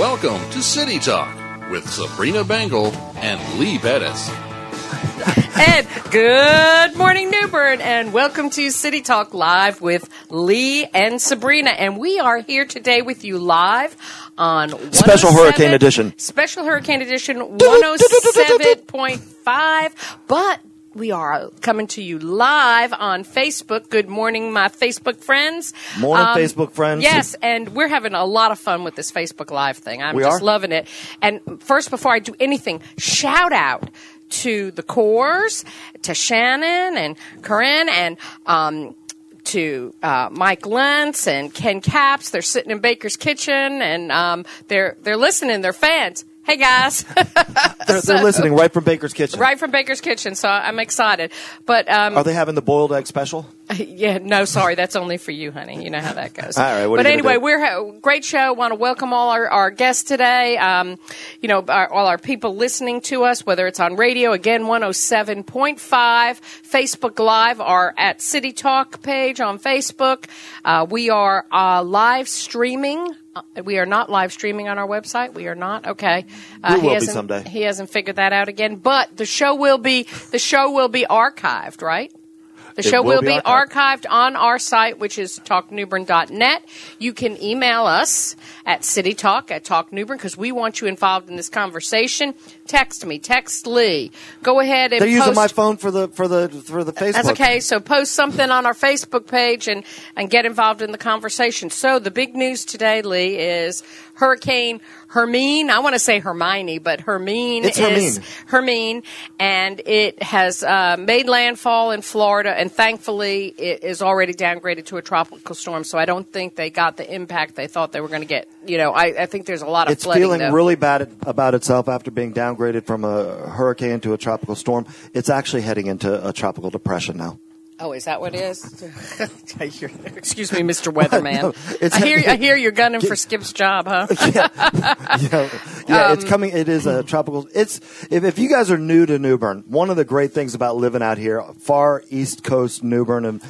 Welcome to City Talk with Sabrina Bangle and Lee Pettis. And good morning, Newbern, and welcome to City Talk Live with Lee and Sabrina. And we are here today with you live on Special Hurricane Edition. Special Hurricane Edition 107.5. But we are coming to you live on Facebook. Good morning, my Facebook friends. Morning, Facebook friends. Yes, and we're having a lot of fun with this Facebook Live thing. I'm loving it. And first, before I do anything, shout out to the Corps, to Shannon and Corinne, and to Mike Lentz and Ken Capps. They're sitting in Baker's Kitchen, and they're listening. They're fans. Hey, guys. They're listening right from Baker's Kitchen. Right from Baker's Kitchen, so I'm excited. But are they having the boiled egg special? Yeah, no, sorry. That's only for you, honey. You know how that goes. All right. But anyway, we're great show. Want to welcome all our guests today, all our people listening to us, whether it's on radio, again, 107.5, Facebook Live, or at City Talk page on Facebook. We are live streaming. We are not live streaming on our website. We are not. Okay. We will be someday. He hasn't figured that out again. But the show will be archived, right? The show will be archived on our site, which is talknewbern.net. You can email us at citytalk@talknewbern because we want you involved in this conversation. Text me. Text Lee. Go ahead and They're using my phone for the Facebook. That's okay. So post something on our Facebook page and get involved in the conversation. So the big news today, Lee, is Hurricane Hermine. I want to say Hermione, but Hermine is Hermine, and it has made landfall in Florida, and thankfully it is already downgraded to a tropical storm, so I don't think they got the impact they thought they were going to get. You know, I think there's a lot of flooding. It's feeling really bad about itself after being downgraded from a hurricane to a tropical storm. It's actually heading into a tropical depression now. Oh, is that what it is? Excuse me, Mr. Weatherman. No, I hear you're gunning for Skip's job, huh? It's coming. It is a tropical. If you guys are new to Newbern, one of the great things about living out here, far east coast Newbern, and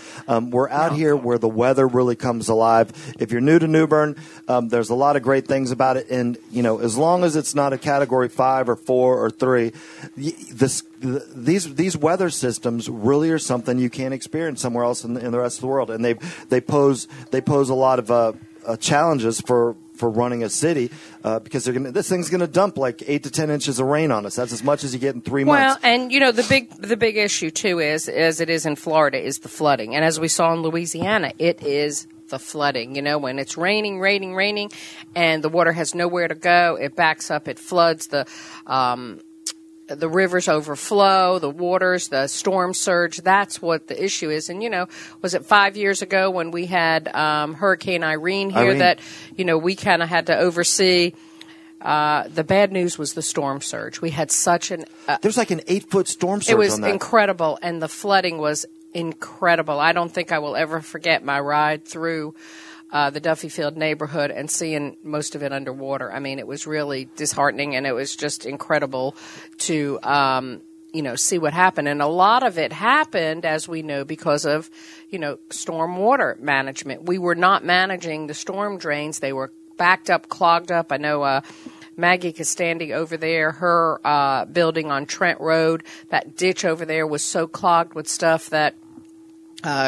we're out here where the weather really comes alive. If you're new to Newbern, there's a lot of great things about it, and as long as it's not a Category 5 or 4 or 3, these weather systems really are something you can't experience somewhere else in the rest of the world, and they pose a lot of challenges for running a city because this thing's going to dump like 8 to 10 inches of rain on us. That's as much as you get in 3 months. Well, and the big issue too is, as it is in Florida, is the flooding, and as we saw in Louisiana, it is the flooding. When it's raining, and the water has nowhere to go, it backs up, it floods the rivers overflow, the waters, the storm surge. That's what the issue is. And, was it 5 years ago when we had Hurricane Irene here that, we kind of had to oversee? The bad news was the storm surge. We had such an there's like an 8-foot storm surge on that. It was incredible, and the flooding was incredible. I don't think I will ever forget my ride through the Duffy Field neighborhood and seeing most of it underwater. I mean, it was really disheartening, and it was just incredible to, see what happened. And a lot of it happened, as we know, because of, storm water management. We were not managing the storm drains. They were backed up, clogged up. I know, Maggie Costandi over there, her, building on Trent Road, that ditch over there was so clogged with stuff that,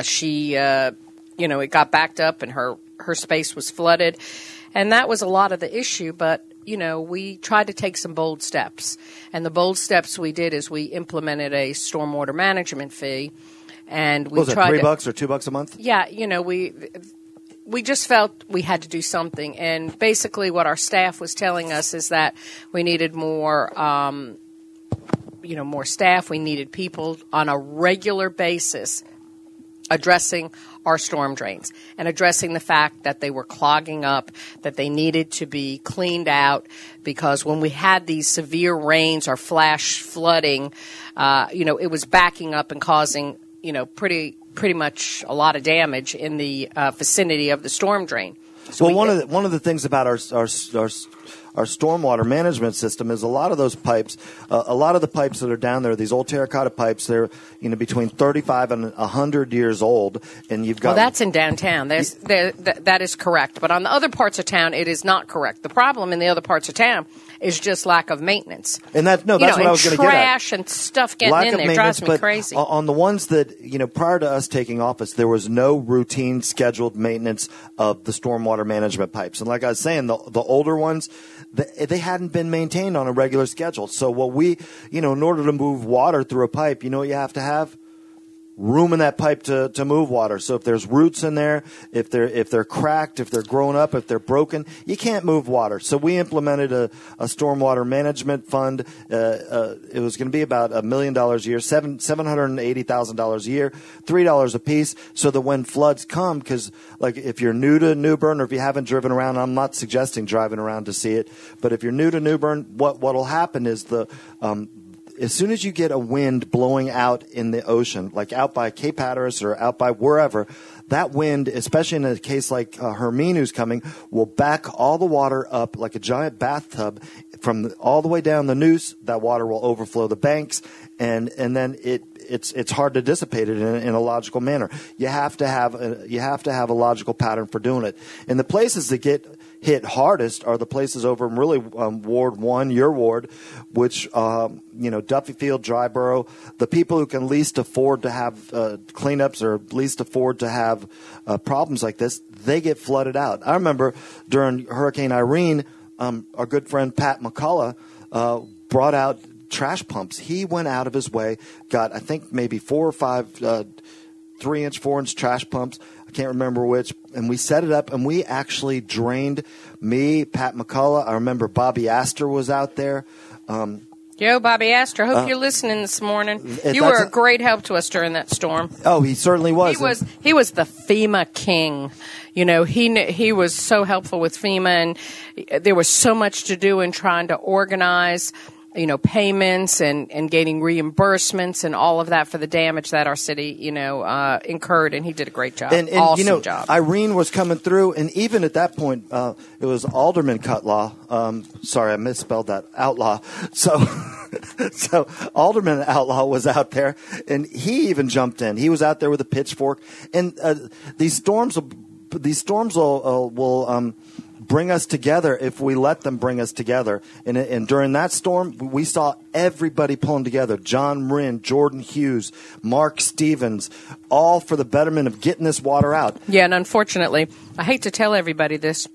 she, it got backed up and her space was flooded. And that was a lot of the issue. But, we tried to take some bold steps. And the bold steps we did is we implemented a stormwater management fee. And we tried $3 or $2 a month? Yeah. We just felt we had to do something. And basically what our staff was telling us is that we needed more more staff. We needed people on a regular basis addressing our storm drains and addressing the fact that they were clogging up, that they needed to be cleaned out, because when we had these severe rains or flash flooding, it was backing up and causing, pretty much a lot of damage in the vicinity of the storm drain. So one of the things about our our stormwater management system is a lot of those pipes, a lot of the pipes that are down there, these old terracotta pipes, they're, you know, between 35 and 100 years old, and you've got... Well, that's in downtown. That is correct. But on the other parts of town, it is not correct. The problem in the other parts of town is just lack of maintenance. And that's what I was going to get at. Trash and stuff getting in there drives me crazy. On the ones that, you know, prior to us taking office, there was no routine scheduled maintenance of the stormwater management pipes. And like I was saying, the older ones, they hadn't been maintained on a regular schedule. So what we, you know, in order to move water through a pipe, you know what you have to have? Room in that pipe to move water. So if there's roots in there, if they're cracked, if they're grown up, if they're broken, you can't move water. So we implemented a stormwater management fund. It was going to be about $1 million a year, $780,000 a year, $3 a piece. So that when floods come, because like if you're new to Newbern or if you haven't driven around, I'm not suggesting driving around to see it, but if you're new to Newbern, what'll happen is as soon as you get a wind blowing out in the ocean, like out by Cape Hatteras or out by wherever, that wind, especially in a case like Hermine who's coming, will back all the water up like a giant bathtub from all the way down the Neuse. That water will overflow the banks, and then it's hard to dissipate it in a logical manner. You have to have a logical pattern for doing it. And the places that get hit hardest are the places over in really Ward 1, your ward, which, Duffy Field, Dryborough, the people who can least afford to have cleanups or least afford to have problems like this, they get flooded out. I remember during Hurricane Irene, our good friend Pat McCullough brought out trash pumps. He went out of his way, got I think maybe 4 or 5 3-inch, 4-inch trash pumps. I can't remember which. And we set it up, and we actually drained me, Pat McCullough. I remember Bobby Astor was out there. Yo, Bobby Astor, hope you're listening this morning. You were a great help to us during that storm. Oh, he certainly was. He was the FEMA king. You know, he was so helpful with FEMA, and there was so much to do in trying to organize, you know, payments and gaining reimbursements and all of that for the damage that our city, incurred. And he did a great job. And awesome job. Irene was coming through. And even at that point, it was Alderman Cutlaw. Sorry, I misspelled that. Outlaw. So Alderman Outlaw was out there, and he even jumped in. He was out there with a pitchfork. And these storms will bring us together if we let them bring us together. And during that storm, we saw everybody pulling together. John Wren, Jordan Hughes, Mark Stevens, all for the betterment of getting this water out. Yeah, and unfortunately, I hate to tell everybody this,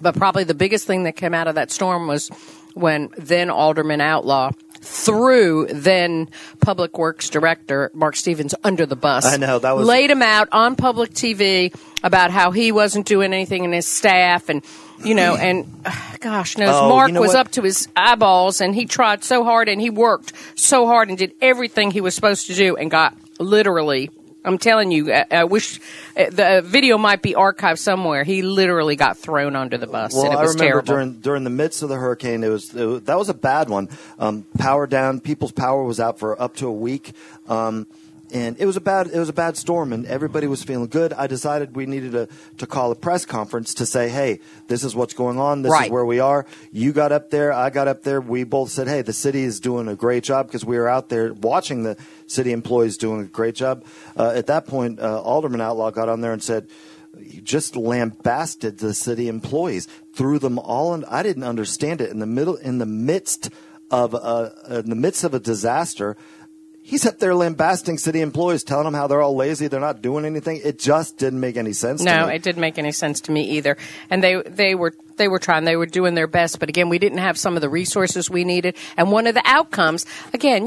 but probably the biggest thing that came out of that storm was when then Alderman Outlaw threw then Public Works Director Mark Stevens under the bus. I know, that was... Laid him out on public TV about how he wasn't doing anything in his staff and, gosh knows, Mark was up to his eyeballs, and he tried so hard and he worked so hard and did everything he was supposed to do and got literally... I'm telling you, I wish the video might be archived somewhere. He literally got thrown under the bus, and it was terrible. I remember during the midst of the hurricane, that was a bad one. Power down, people's power was out for up to a week, and it was a bad storm, and everybody was feeling good. I decided we needed to call a press conference to say, hey, this is what's going on. This right. is where we are. You got up there. I got up there. We both said, hey, the city is doing a great job, because we were out there watching the city employees doing a great job. At that point, Alderman Outlaw got on there and said, you just lambasted the city employees, threw them all in. I didn't understand it. In the midst of a disaster, he's up there lambasting city employees, telling them how they're all lazy, they're not doing anything. It just didn't make any sense to me. No, it didn't make any sense to me either. And they were trying. They were doing their best. But, again, we didn't have some of the resources we needed. And one of the outcomes, again,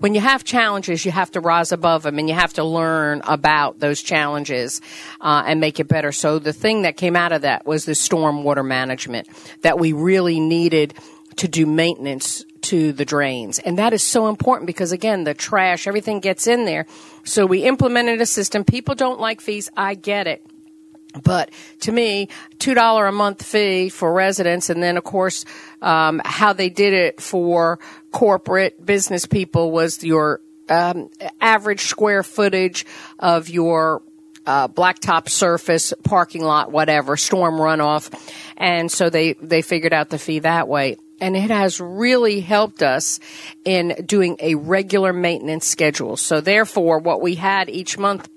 when you have challenges, you have to rise above them and you have to learn about those challenges and make it better. So the thing that came out of that was the stormwater management that we really needed to do maintenance to the drains. And that is so important because, again, the trash, everything gets in there. So we implemented a system. People don't like fees. I get it. But to me, $2 a month fee for residents, and then, of course, how they did it for corporate business people was your average square footage of your blacktop surface, parking lot, whatever, storm runoff. And so they figured out the fee that way. And it has really helped us in doing a regular maintenance schedule. So therefore, what we had each month,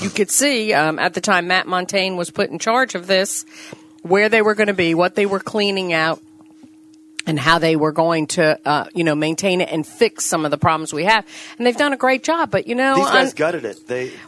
you could see at the time Matt Montanye was put in charge of this, where they were going to be, what they were cleaning out, and how they were going to, maintain it and fix some of the problems we have. And they've done a great job, but these guys gutted it.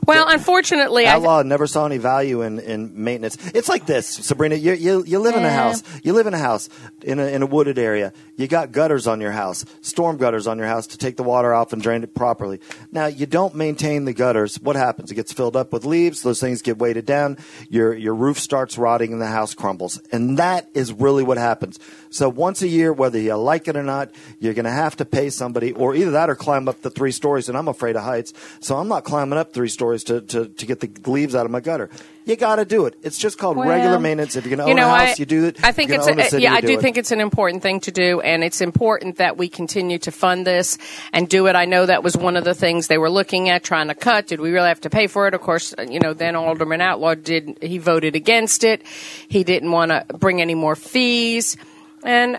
Unfortunately, Outlaw never saw any value in maintenance. It's like this, Sabrina. You live in a house. You live in a house in a wooded area. You got gutters on your house, storm gutters on your house to take the water off and drain it properly. Now you don't maintain the gutters. What happens? It gets filled up with leaves. Those things get weighted down. Your roof starts rotting and the house crumbles. And that is really what happens. So once a year, whether you like it or not, you're going to have to pay somebody, or either that or climb up the 3 stories, and I'm afraid of heights, so I'm not climbing up 3 stories to get the leaves out of my gutter. You got to do it. It's just called regular maintenance. If you're going to own a house, you do it. I think I do think it's an important thing to do, and it's important that we continue to fund this and do it. I know that was one of the things they were looking at, trying to cut. Did we really have to pay for it? Of course, then Alderman Outlaw he voted against it. He didn't want to bring any more fees. And,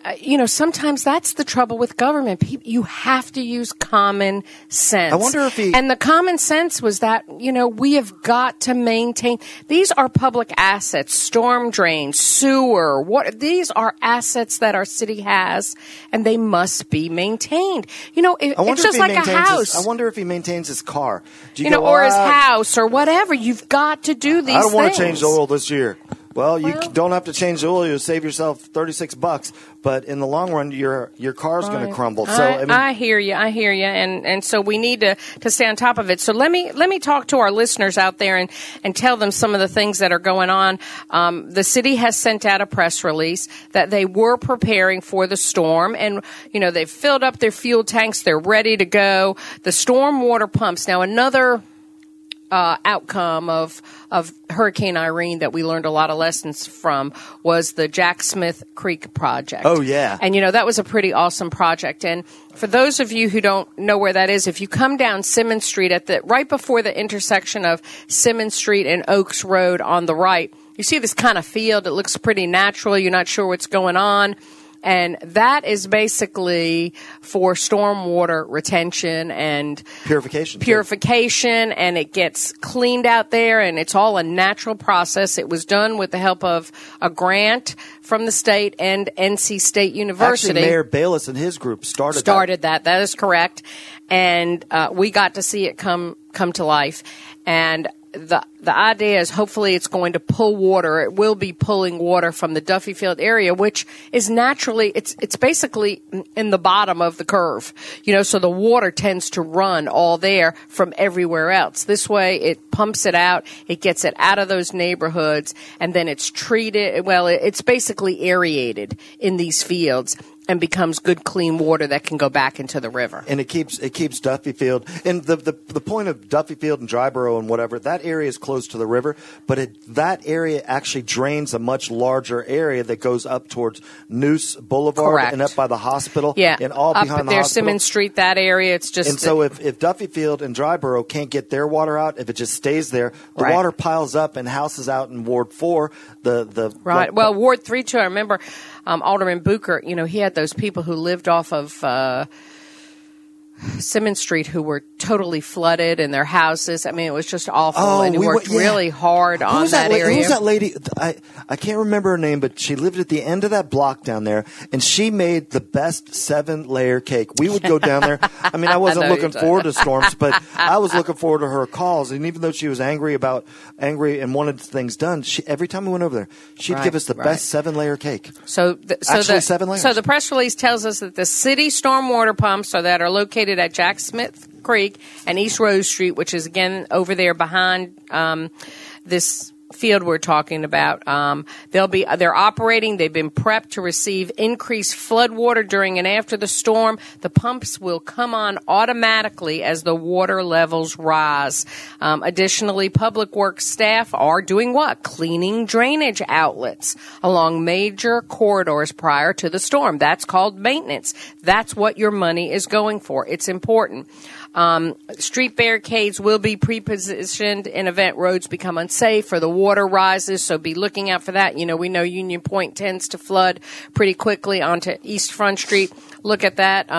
sometimes that's the trouble with government. You have to use common sense. I wonder if the common sense was that, we have got to maintain. These are public assets, storm drains, sewer. These are assets that our city has, and they must be maintained. It's just like a house. I wonder if he maintains his car. Or his house or whatever. You've got to do these things. I don't want to change the oil this year. Well, you don't have to change the oil. You'll save yourself $36, but in the long run, your car's going to crumble. So I hear you. I hear you, and so we need to stay on top of it. So let me talk to our listeners out there and tell them some of the things that are going on. The city has sent out a press release that they were preparing for the storm, and they've filled up their fuel tanks. They're ready to go. The storm water pumps now another. Outcome of Hurricane Irene that we learned a lot of lessons from was the Jack Smith Creek project. Oh, yeah. And, that was a pretty awesome project. And for those of you who don't know where that is, if you come down Simmons Street right before the intersection of Simmons Street and Oaks Road on the right, you see this kind of field. It looks pretty natural. You're not sure what's going on. And that is basically for stormwater retention and purification, and it gets cleaned out there, and it's all a natural process. It was done with the help of a grant from the state and NC State University. Actually, Mayor Bayless and his group started that. That is correct. And we got to see it come to life. And the idea is hopefully it's going to pull water. It will be pulling water from the Duffy Field area, which is naturally, it's basically in the bottom of the curve, so the water tends to run all there from everywhere else. This way it pumps it out, it gets it out of those neighborhoods, and then it's treated, it's basically aerated in these fields. And becomes good, clean water that can go back into the river. And it keeps Duffy Field. And the point of Duffy Field and Dryborough and whatever, that area is close to the river, but that area actually drains a much larger area that goes up towards Noose Boulevard. Correct. And up by the hospital. Yeah. And all up behind the hospital. Simmons Street, that area, it's just... And so if Duffy Field and Dryborough can't get their water out, if it just stays there, the water piles up and houses out in Ward 4. Ward 3, too, I remember... Alderman Booker, he had those people who lived off of Simmons Street who were totally flooded in their houses. I mean, it was just awful, and he worked really hard on that area. Who was that lady? I can't remember her name, but she lived at the end of that block down there, and she made the best 7-layer cake. We would go down there. I mean, I wasn't looking forward to storms, but I was looking forward to her calls, and even though she was angry and wanted things done, every time we went over there, she'd give us the best 7-layer cake. So 7 layers. So the press release tells us that the city stormwater pumps that are located at Jack Smith Creek and East Rose Street, which is, again, over there behind this field we're talking about. They're operating. They've been prepped to receive increased flood water during and after the storm. The pumps will come on automatically as the water levels rise. Additionally, public works staff are doing what? Cleaning drainage outlets along major corridors prior to the storm. That's called maintenance. That's what your money is going for. It's important. Street barricades will be pre-positioned in event roads become unsafe or the water rises, so be looking out for that. You know, we know Union Point tends to flood pretty quickly onto East Front Street. Look at that.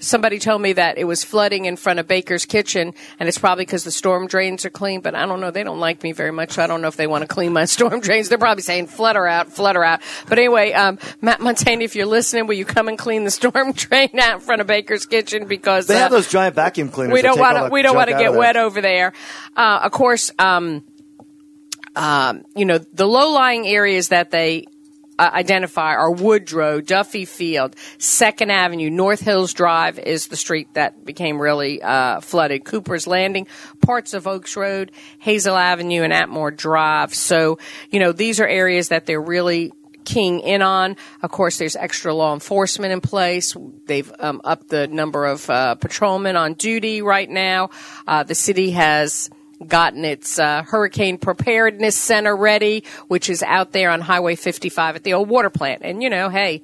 Somebody told me that it was flooding in front of Baker's Kitchen, and it's probably because the storm drains are clean, but I don't know. They don't like me very much, so I don't know if they want to clean my storm drains. They're probably saying, flood her out. But anyway, Matt Montanye, if you're listening, will you come and clean the storm drain out in front of Baker's Kitchen? Because they have those giant vacuum cleaners. We don't want to get wet over there. Of course, you know, the low-lying areas that they identify are Woodrow, Duffy Field, 2nd Avenue, North Hills Drive is the street that became really flooded. Cooper's Landing, parts of Oaks Road, Hazel Avenue, and Atmore Drive. So, you know, these are areas that they're really keying in on. Of course, there's extra law enforcement in place. They've upped the number of patrolmen on duty right now. The city has gotten its Hurricane Preparedness Center ready, which is out there on Highway 55 at the old water plant. And, you know, hey,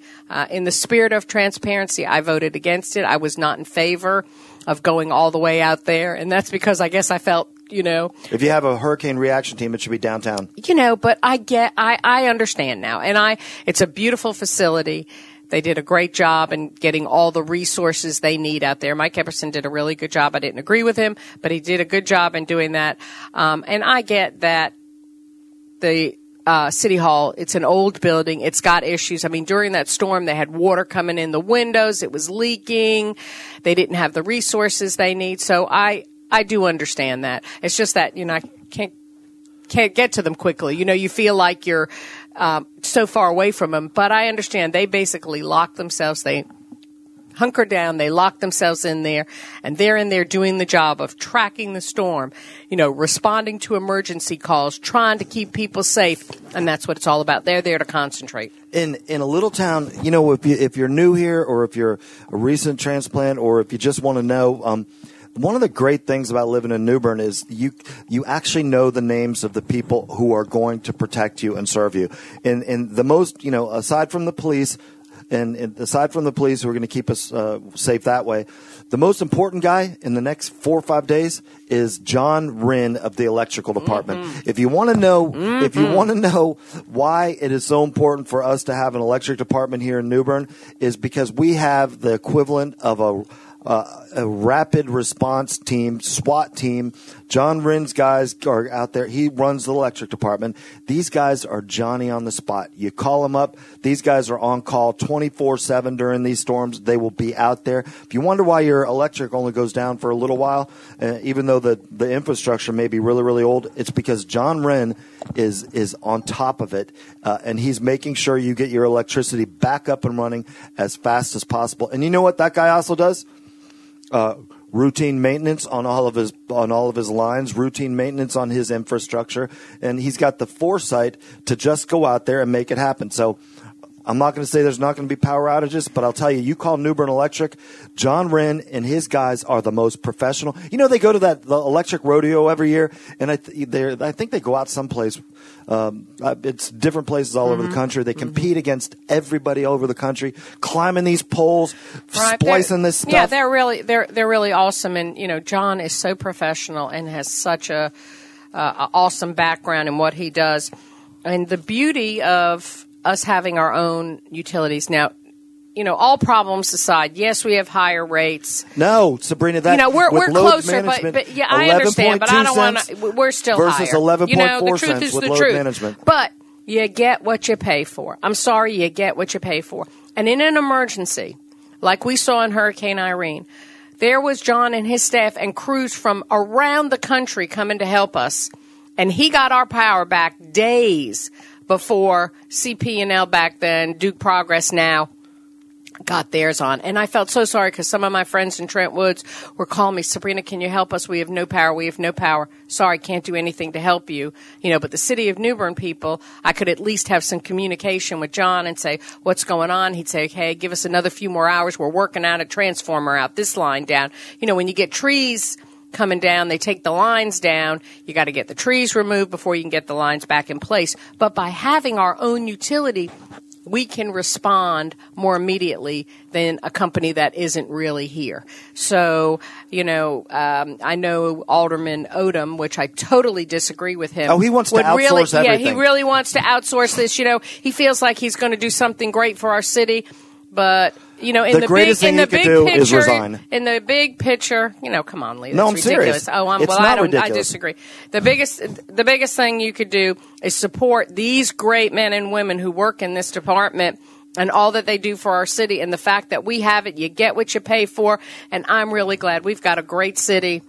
in the spirit of transparency, I voted against it. I was not in favor of going all the way out there, and that's because I guess I felt, you know, if you have a hurricane reaction team, it should be downtown. You know, but I understand now, and it's a beautiful facility. They did a great job in getting all the resources they need out there. Mike Epperson did a really good job. I didn't agree with him, but he did a good job in doing that. And I get that the City Hall, it's an old building. It's got issues. I mean, during that storm, they had water coming in the windows. It was leaking. They didn't have the resources they need. So I do understand that. It's just that, you know, I can't get to them quickly. You know, you feel like you're so far away from them, but I understand they basically locked themselves. They hunker down. They locked themselves in there, and they're in there doing the job of tracking the storm, you know, responding to emergency calls, trying to keep people safe, and that's what it's all about. They're there to concentrate. In a little town, you know, if you're new here or if you're a recent transplant or if you just want to know, one of the great things about living in Newbern is you actually know the names of the people who are going to protect you and serve you. And the most, you know, aside from the police and aside from the police who are going to keep us safe that way, the most important guy in the next 4 or 5 days is John Wren of the electrical department. Mm-hmm. If you want to know, mm-hmm. if you want to know why it is so important for us to have an electric department here in Newbern, is because we have the equivalent of a rapid response team, SWAT team. John Wren's guys are out there. He runs the electric department. These guys are Johnny on the spot. You call them up. These guys are on call 24/7 during these storms. They will be out there. If you wonder why your electric only goes down for a little while, even though the infrastructure may be really, really old, it's because John Wren is on top of it, and he's making sure you get your electricity back up and running as fast as possible. And you know what that guy also does? Routine maintenance on all of his lines, routine maintenance on his infrastructure, and he's got the foresight to just go out there and make it happen. So I'm not going to say there's not going to be power outages, but I'll tell you, you call Newbern Electric, John Wren and his guys are the most professional. You know, they go to the electric rodeo every year, and I think they go out someplace. It's different places all mm-hmm. over the country. They compete mm-hmm. against everybody all over the country, climbing these poles, right, splicing this stuff. Yeah, they're really awesome, and you know, John is so professional and has such a awesome background in what he does, and the beauty of us having our own utilities. Now, you know, all problems aside, yes, we have higher rates. No, Sabrina, that, you know, we're closer, but yeah, I understand, but I don't want to, we're still versus higher. 11.4 you know, the truth is the truth. Management. But you get what you pay for. I'm sorry, you get what you pay for. And in an emergency, like we saw in Hurricane Irene, there was John and his staff and crews from around the country coming to help us, and he got our power back days before CP&L back then, Duke Progress now, got theirs on. And I felt so sorry because some of my friends in Trent Woods were calling me, Sabrina, can you help us? We have no power. We have no power. Sorry, can't do anything to help you. You know, but the city of Newbern people, I could at least have some communication with John and say, what's going on? He'd say, hey, give us another few more hours. We're working out a transformer out, this line down. You know, when you get trees coming down, they take the lines down. You got to get the trees removed before you can get the lines back in place. But by having our own utility, we can respond more immediately than a company that isn't really here. So, you know, I know Alderman Odom, which I totally disagree with him. Oh, he wants to outsource everything. Yeah, he really wants to outsource this. You know, he feels like he's going to do something great for our city, but you know, in the greatest big, thing you could do is resign. In the big picture, you know, come on, Lee. No, I'm ridiculous. Serious. Oh, I'm, it's well, not I don't, ridiculous. I disagree. The biggest thing you could do is support these great men and women who work in this department and all that they do for our city, and the fact that we have it, you get what you pay for. And I'm really glad we've got a great city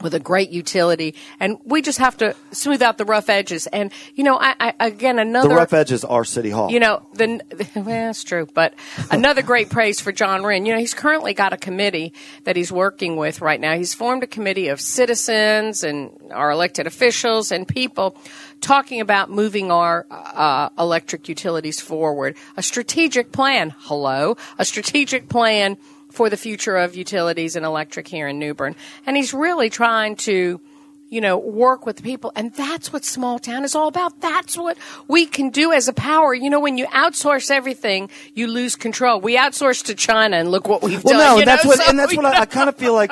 with a great utility, and we just have to smooth out the rough edges. And, you know, the rough edges are City Hall. You know, well, that's true, but another great praise for John Wren. You know, he's currently got a committee that he's working with right now. He's formed a committee of citizens and our elected officials and people talking about moving our electric utilities forward. A strategic plan for the future of utilities and electric here in Newbern. And he's really trying to, you know, work with the people. And that's what small town is all about. That's what we can do as a power. You know, when you outsource everything, you lose control. We outsourced to China, and look what we've done. Well, no, I kind of feel like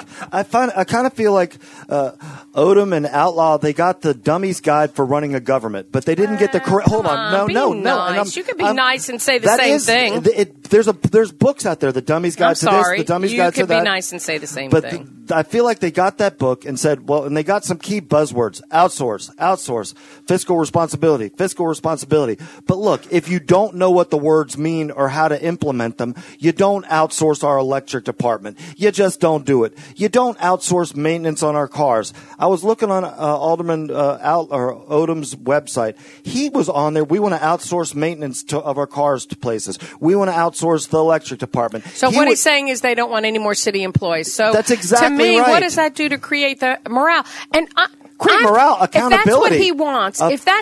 Odom and Outlaw, they got the dummies guide for running a government, but they didn't get the correct. Hold on, no. And you can be nice and say the same thing. There's books out there, the dummies guide to this, the dummies guide to that. You can be nice and say the same thing. But I feel like they got that book and said, well, and they got some key buzzwords: outsource, fiscal responsibility. But look, if you don't know what the words mean or how to implement them, you don't outsource our electric department. You just don't do it. You don't outsource maintenance on our cars. I was looking on Alderman Odom's website. He was on there. We want to outsource maintenance of our cars to places. We want to outsource the electric department. So what he's saying is they don't want any more city employees. So that's exactly right. To me, what does that do to create the morale? And create morale, accountability. If that's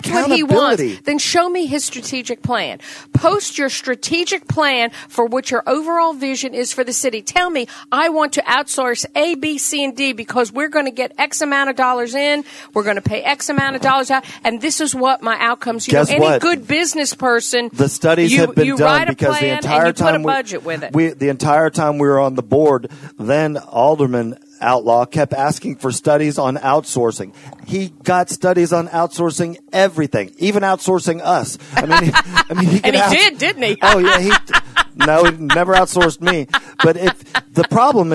what he wants, then show me his strategic plan. Post your strategic plan for what your overall vision is for the city. Tell me, I want to outsource A, B, C, and D because we're going to get X amount of dollars in, we're going to pay X amount of dollars out, and this is what my outcomes. You know, any good business person, the studies have been done because the entire time we were on the board, then Alderman Outlaw kept asking for studies on outsourcing. He got studies on outsourcing everything, even outsourcing us. Didn't he? Oh yeah, no, he never outsourced me. But the problem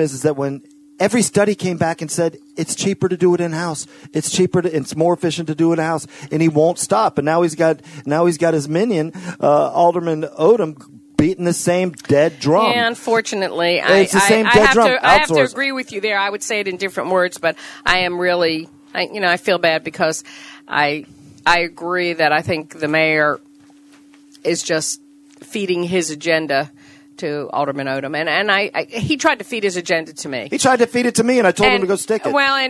is that when every study came back and said it's cheaper to do it in house, it's more efficient to do it in house, and he won't stop. And now he's got his minion, Alderman Odom, beating the same dead drum. Yeah, unfortunately. I have to agree with you there. I would say it in different words, but I am really, I feel bad because I agree that I think the mayor is just feeding his agenda to Alderman Odom, and he tried to feed his agenda to me. He tried to feed it to me, and I told him to go stick it. I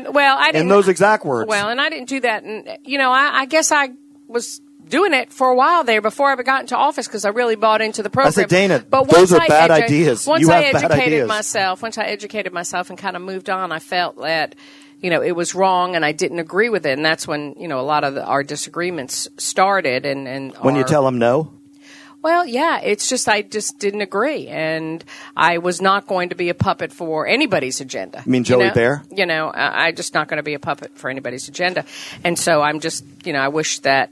didn't. In those exact words. Well, and I didn't do that, and I guess I was doing it for a while there before I ever got into office because I really bought into the program. I said, Dana, those are bad ideas. Once I educated myself and kind of moved on, I felt that, it was wrong and I didn't agree with it. And that's when, a lot of our disagreements started. And when you tell them no? Well, yeah, it's just I just didn't agree, and I was not going to be a puppet for anybody's agenda. You mean Joey Bear? I'm just not going to be a puppet for anybody's agenda. And so I'm just, I wish that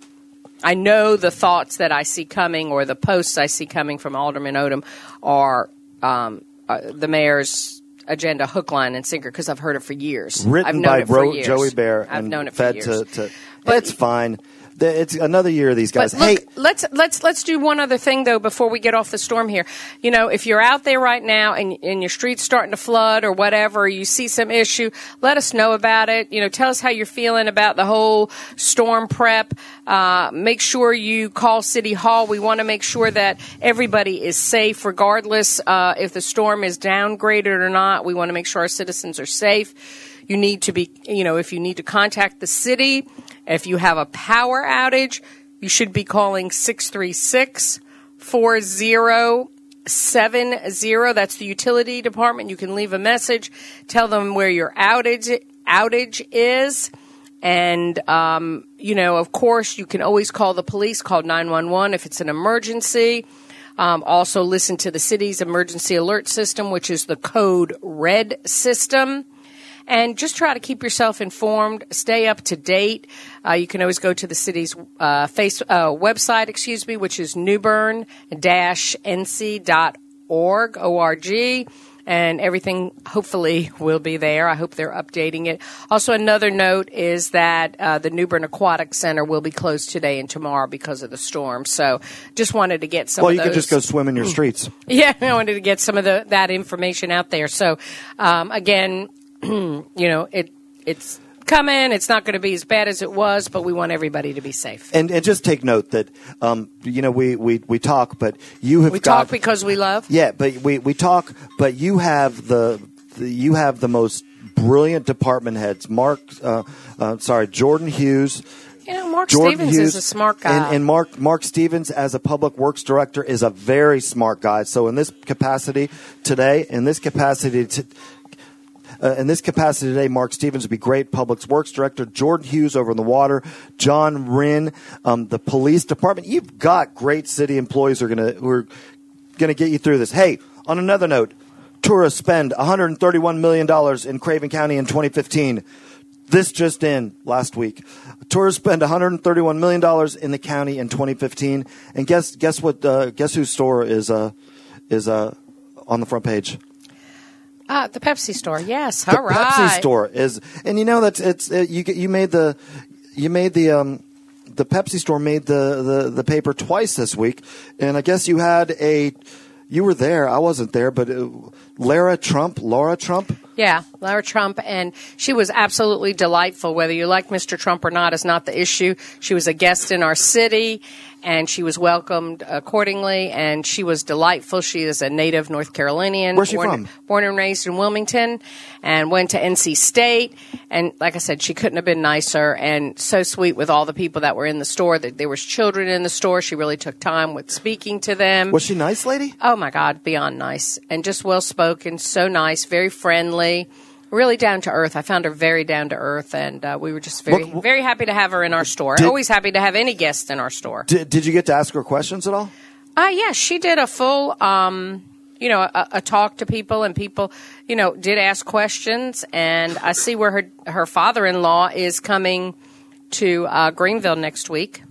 I know the thoughts that I see coming or the posts I see coming from Alderman Odom are the mayor's agenda, hook, line, and sinker, because I've heard it for years. Written by Joey Bear and fed to – but it's fine. It's another year of these guys. But look, let's do one other thing though before we get off the storm here. If you're out there right now and your street's starting to flood or whatever, you see some issue, let us know about it. Tell us how you're feeling about the whole storm prep. Make sure you call City Hall. We want to make sure that everybody is safe, regardless if the storm is downgraded or not. We want to make sure our citizens are safe. You need to be, if you need to contact the city, if you have a power outage, you should be calling 636-4070. That's the utility department. You can leave a message. Tell them where your outage is. And, you know, of course, you can always call the police, call 911 if it's an emergency. Also listen to the city's emergency alert system, which is the code red system. And just try to keep yourself informed. Stay up to date. You can always go to the city's website, which is newbern-nc.org, O-R-G. And everything hopefully will be there. I hope they're updating it. Also, another note is that the Newbern Aquatic Center will be closed today and tomorrow because of the storm. So just wanted to get some of those. Well, you can just go swim in your streets. Yeah, I wanted to get some of that information out there. So, again, you know, it's coming. It's not going to be as bad as it was, but we want everybody to be safe. And just take note that, you know, we talk, but you have talk because we love. Yeah, but we talk, but you have the most brilliant department heads. Jordan Hughes. You know, Mark Stevens is a smart guy. And Mark Stevens, as a public works director, is a very smart guy. So in this capacity today, Mark Stevens would be great. Public Works Director, Jordan Hughes over in the water, John Wren, the police department. You've got great city employees who are gonna get you through this. Hey, on another note, tourists spend $131 million in Craven County in 2015. This just in last week. Tourists spend $131 million in the county in 2015. And guess whose store is on the front page? The Pepsi store, yes. All right. The Pepsi store is, and you know the Pepsi store made the paper twice this week, and I guess you were there. I wasn't there, but Lara Trump. Yeah, Lara Trump, and she was absolutely delightful. Whether you like Mr. Trump or not is not the issue. She was a guest in our city, and she was welcomed accordingly, and she was delightful. She is a native North Carolinian. Where's she from? Born and raised in Wilmington, and went to NC State. And like I said, she couldn't have been nicer, and so sweet with all the people that were in the store. That there was children in the store. She really took time with speaking to them. Was she a nice lady? Oh, my God, beyond nice, and just well-spoken, so nice, very friendly. Really down to earth. I found her very down to earth, and we were just very, very happy to have her in our store. Always happy to have any guest in our store. Did you get to ask her questions at all? Yeah, she did a full, a talk to people, and people, you know, did ask questions. And I see where her father-in-law is coming to Greenville next week.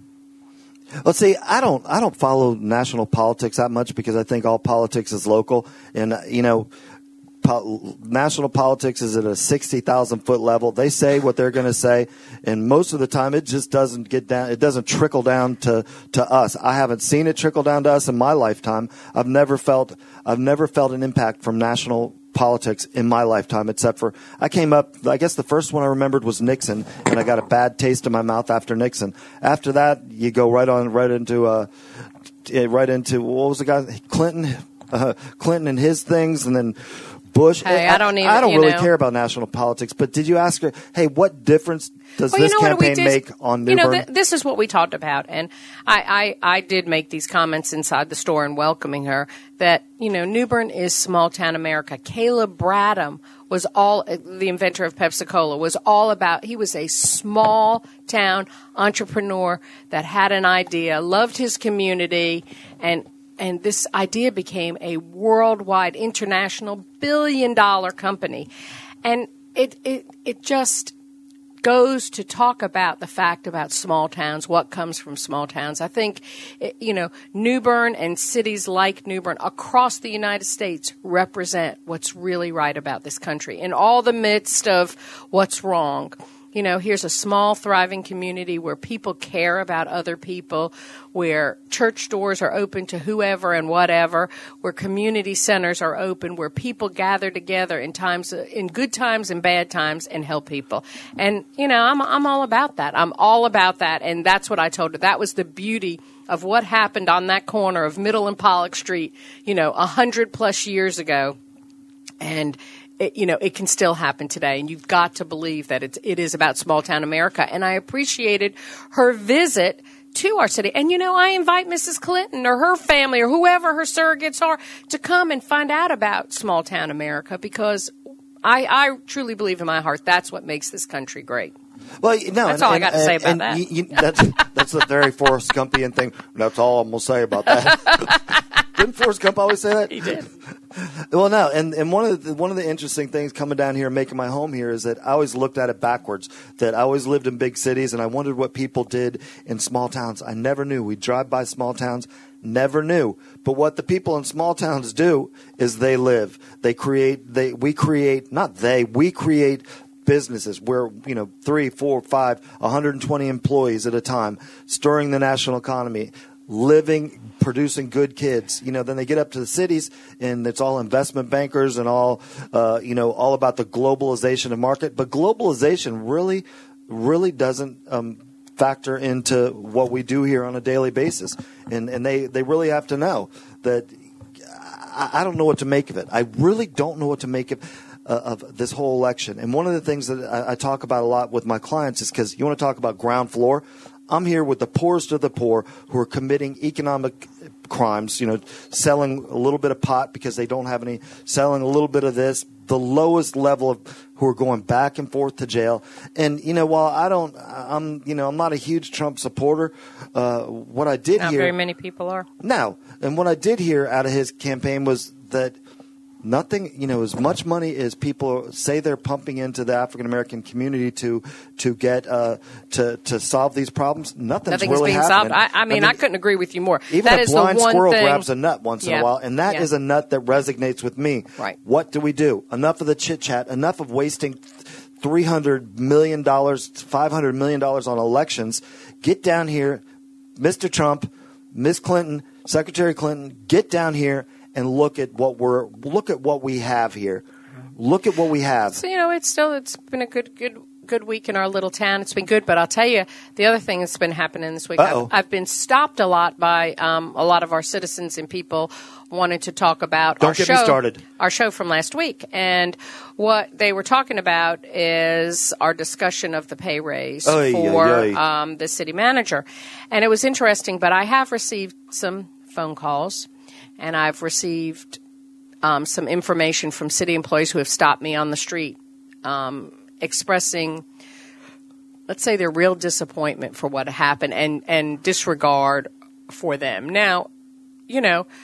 Let's see. I don't follow national politics that much because I think all politics is local, and you know. National politics is at a 60,000-foot level. They say what they're going to say, and most of the time it just doesn't get down. It doesn't trickle down to us. I haven't seen it trickle down to us in my lifetime. I've never felt an impact from national politics in my lifetime, except for I came up. I guess the first one I remembered was Nixon, and I got a bad taste in my mouth after Nixon. After that, you go right into what was the guy? Clinton and his things, and then. Bush. Hey, I don't really care about national politics, but did you ask her, hey, what difference does this campaign make on Newbern? You know, this is what we talked about, and I did make these comments inside the store in welcoming her that, you know, Newbern is small-town America. Caleb Bradham was the inventor of Pepsi-Cola, was all about, he was a small-town entrepreneur that had an idea, loved his community, and this idea became a worldwide, international, billion-dollar company. And it just goes to talk about the fact about small towns, what comes from small towns. I think, you know, Newbern and cities like Newbern across the United States represent what's really right about this country in all the midst of what's wrong. You know, here's a small, thriving community where people care about other people, where church doors are open to whoever and whatever, where community centers are open, where people gather together in good times and bad times, and help people. And you know, I'm all about that. I'm all about that, and that's what I told her. That was the beauty of what happened on that corner of Middle and Pollock Street, you know, 100+ years ago, and. It can still happen today, and you've got to believe that it is about small-town America. And I appreciated her visit to our city. And, you know, I invite Mrs. Clinton or her family or whoever her surrogates are to come and find out about small-town America because I truly believe in my heart that's what makes this country great. Well, no, that's all I got to say about that. That's the very Forrest Gumpian thing. That's all I'm going to say about that. Didn't Forrest Gump always say that? He did. Well, no, and one of the interesting things coming down here and making my home here is that I always looked at it backwards, that I always lived in big cities, and I wondered what people did in small towns. I never knew. We'd drive by small towns. Never knew. But what the people in small towns do is they live. They create – we create businesses where, 3, 4, 5, 120 employees at a time, stirring the national economy, living, producing good kids. Then they get up to the cities and it's all investment bankers and all, all about the globalization of market. But globalization really, really doesn't factor into what we do here on a daily basis. And they really have to know that I don't know what to make of it. I really don't know what to make of this whole election. And one of the things that I talk about a lot with my clients is, because you want to talk about ground floor, I'm here with the poorest of the poor who are committing economic crimes, selling a little bit of pot because they don't have any, selling a little bit of this, the lowest level of who are going back and forth to jail. And, while I'm not a huge Trump supporter, what I did hear – not very many people are. No. And what I did hear out of his campaign was that nothing – as much money as people say they're pumping into the African-American community to get to solve these problems, nothing's really being happening. Solved. I mean, I couldn't agree with you more. Even that a is blind the one squirrel thing. Grabs a nut once in a while, and that is a nut that resonates with me. Right. What do we do? Enough of the chit-chat, enough of wasting $300 million, $500 million on elections. Get down here, Mr. Trump, Ms. Clinton, Secretary Clinton, get down here and look at what we have here. Look at what we have. So, it's been a good week in our little town. It's been good, but I'll tell you the other thing that's been happening this week. I've been stopped a lot by a lot of our citizens and people wanted to talk about our show from last week. And what they were talking about is our discussion of the pay raise the city manager. And it was interesting, but I have received some phone calls. And I've received some information from city employees who have stopped me on the street expressing, let's say, their real disappointment for what happened and disregard for them. Now,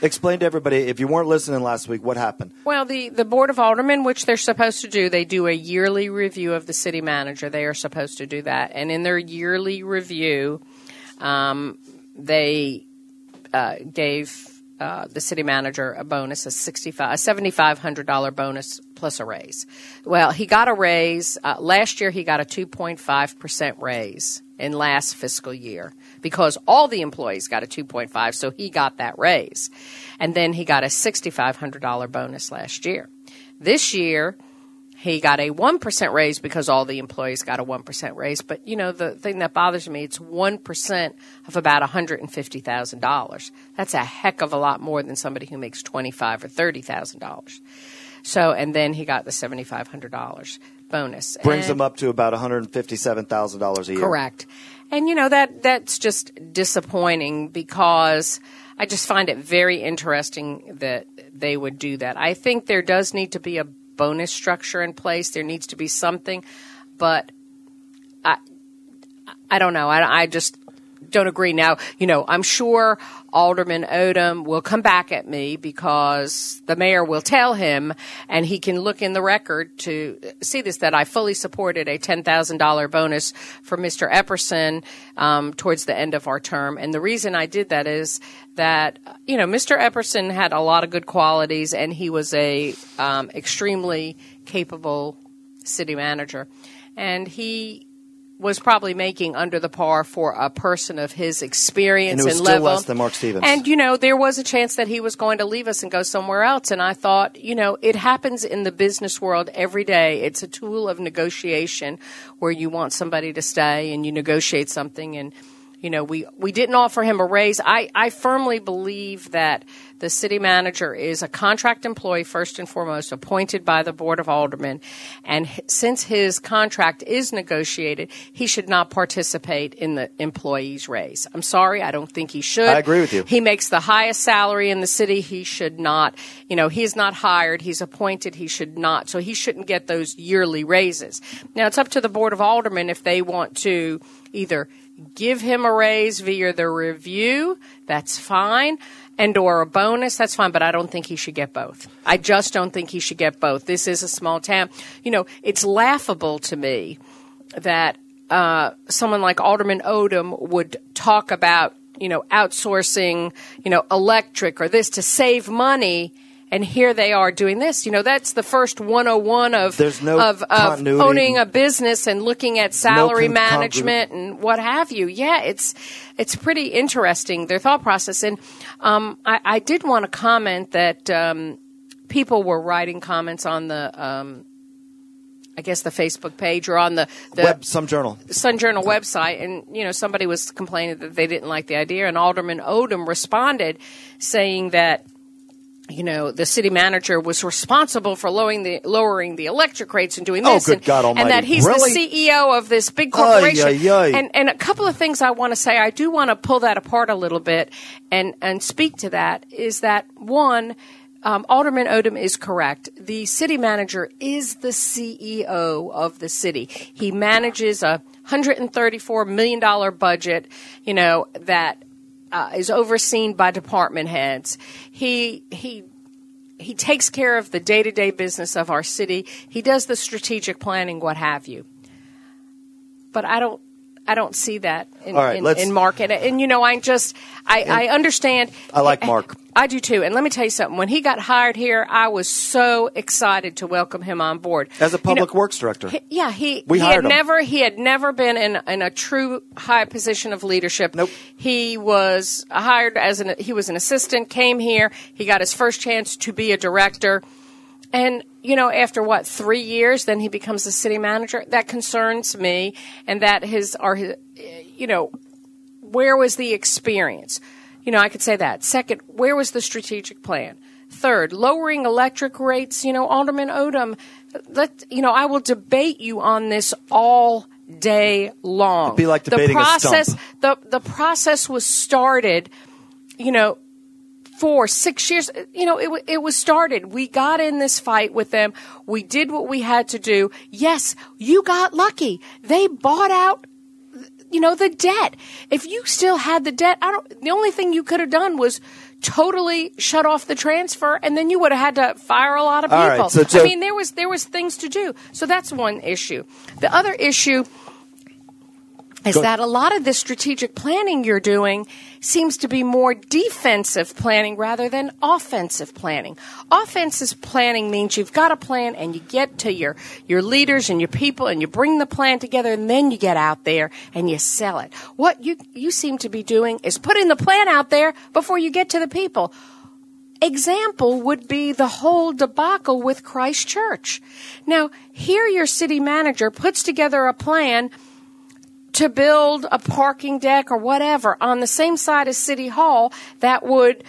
explain to everybody, if you weren't listening last week, what happened? Well, the Board of Aldermen, which they're supposed to do, they do a yearly review of the city manager. They are supposed to do that. And in their yearly review, they gave the city manager a bonus, a $7,500 bonus plus a raise. Well, he got a raise. Last year he got a 2.5% raise in last fiscal year because all the employees got a 2.5, so he got that raise. And then he got a $6,500 bonus last year. This year he got a 1% raise because all the employees got a 1% raise. But, the thing that bothers me, it's 1% of about $150,000. That's a heck of a lot more than somebody who makes $25,000 or $30,000. So, and then he got the $7,500 bonus. Brings them up to about $157,000 a year. Correct. And, that's just disappointing because I just find it very interesting that they would do that. I think there does need to be a bonus structure in place. There needs to be something, but I don't know. I just don't agree. Now, I'm sure Alderman Odom will come back at me because the mayor will tell him, and he can look in the record to see this, that I fully supported a $10,000 bonus for Mr. Epperson towards the end of our term. And the reason I did that is that, Mr. Epperson had a lot of good qualities, and he was a extremely capable city manager. And he was probably making under the par for a person of his experience and level. And it was still less than Mark Stevens. And, there was a chance that he was going to leave us and go somewhere else. And I thought, it happens in the business world every day. It's a tool of negotiation where you want somebody to stay and you negotiate something and you know, we didn't offer him a raise. I firmly believe that the city manager is a contract employee, first and foremost, appointed by the Board of Aldermen. And since his contract is negotiated, he should not participate in the employee's raise. I'm sorry, I don't think he should. I agree with you. He makes the highest salary in the city. He should not, you know, he is not hired. He's appointed. He should not. So he shouldn't get those yearly raises. Now, it's up to the Board of Aldermen if they want to either give him a raise via the review. That's fine. And or a bonus, that's fine, but I don't think he should get both. I just don't think he should get both. This is a small town. You know, it's laughable to me that someone like Alderman Odom would talk about, you know, outsourcing, you know, electric or this to save money, and here they are doing this. You know, that's the first 101 of owning a business and looking at salary management and what have you. Yeah, it's pretty interesting, their thought process. And I did want to comment that people were writing comments on the I guess the Facebook page or on the Sun Journal website. And, you know, somebody was complaining that they didn't like the idea. And Alderman Odom responded saying that, you know, the city manager was responsible for lowering the electric rates and doing this. Oh, good God Almighty. And that he's the CEO of this big corporation. And a couple of things I want to say, I do want to pull that apart a little bit and speak to that, is that, one, Alderman Odom is correct. The city manager is the CEO of the city. He manages a $134 million budget, you know, that is overseen by department heads. He takes care of the day-to-day business of our city. He does the strategic planning, what have you. But I don't see that in Mark. And you know, I understand. I like Mark. I do too. And let me tell you something. When he got hired here, I was so excited to welcome him on board as a public works director. He had never been in a true high position of leadership. Nope. He was hired he was an assistant, came here. He got his first chance to be a director. And, you know, after 3 years, then he becomes the city manager. That concerns me. And that you know, where was the experience? You know, I could say that. Second, where was the strategic plan? Third, lowering electric rates. You know, Alderman Odom, I will debate you on this all day long. It'd be like debating a stump. The process was started, you know, 4, 6 years, you know, it was started. We got in this fight with them. We did what we had to do. Yes, you got lucky. They bought out, you know, the debt. If you still had the debt, the only thing you could have done was totally shut off the transfer, and then you would have had to fire a lot of people. All right, so I mean, there was things to do. So that's one issue. The other issue is that a lot of this strategic planning you're doing seems to be more defensive planning rather than offensive planning. Offensive planning means you've got a plan and you get to your leaders and your people and you bring the plan together and then you get out there and you sell it. What you seem to be doing is putting the plan out there before you get to the people. Example would be the whole debacle with Christchurch. Now, here your city manager puts together a plan to build a parking deck or whatever on the same side as City Hall that would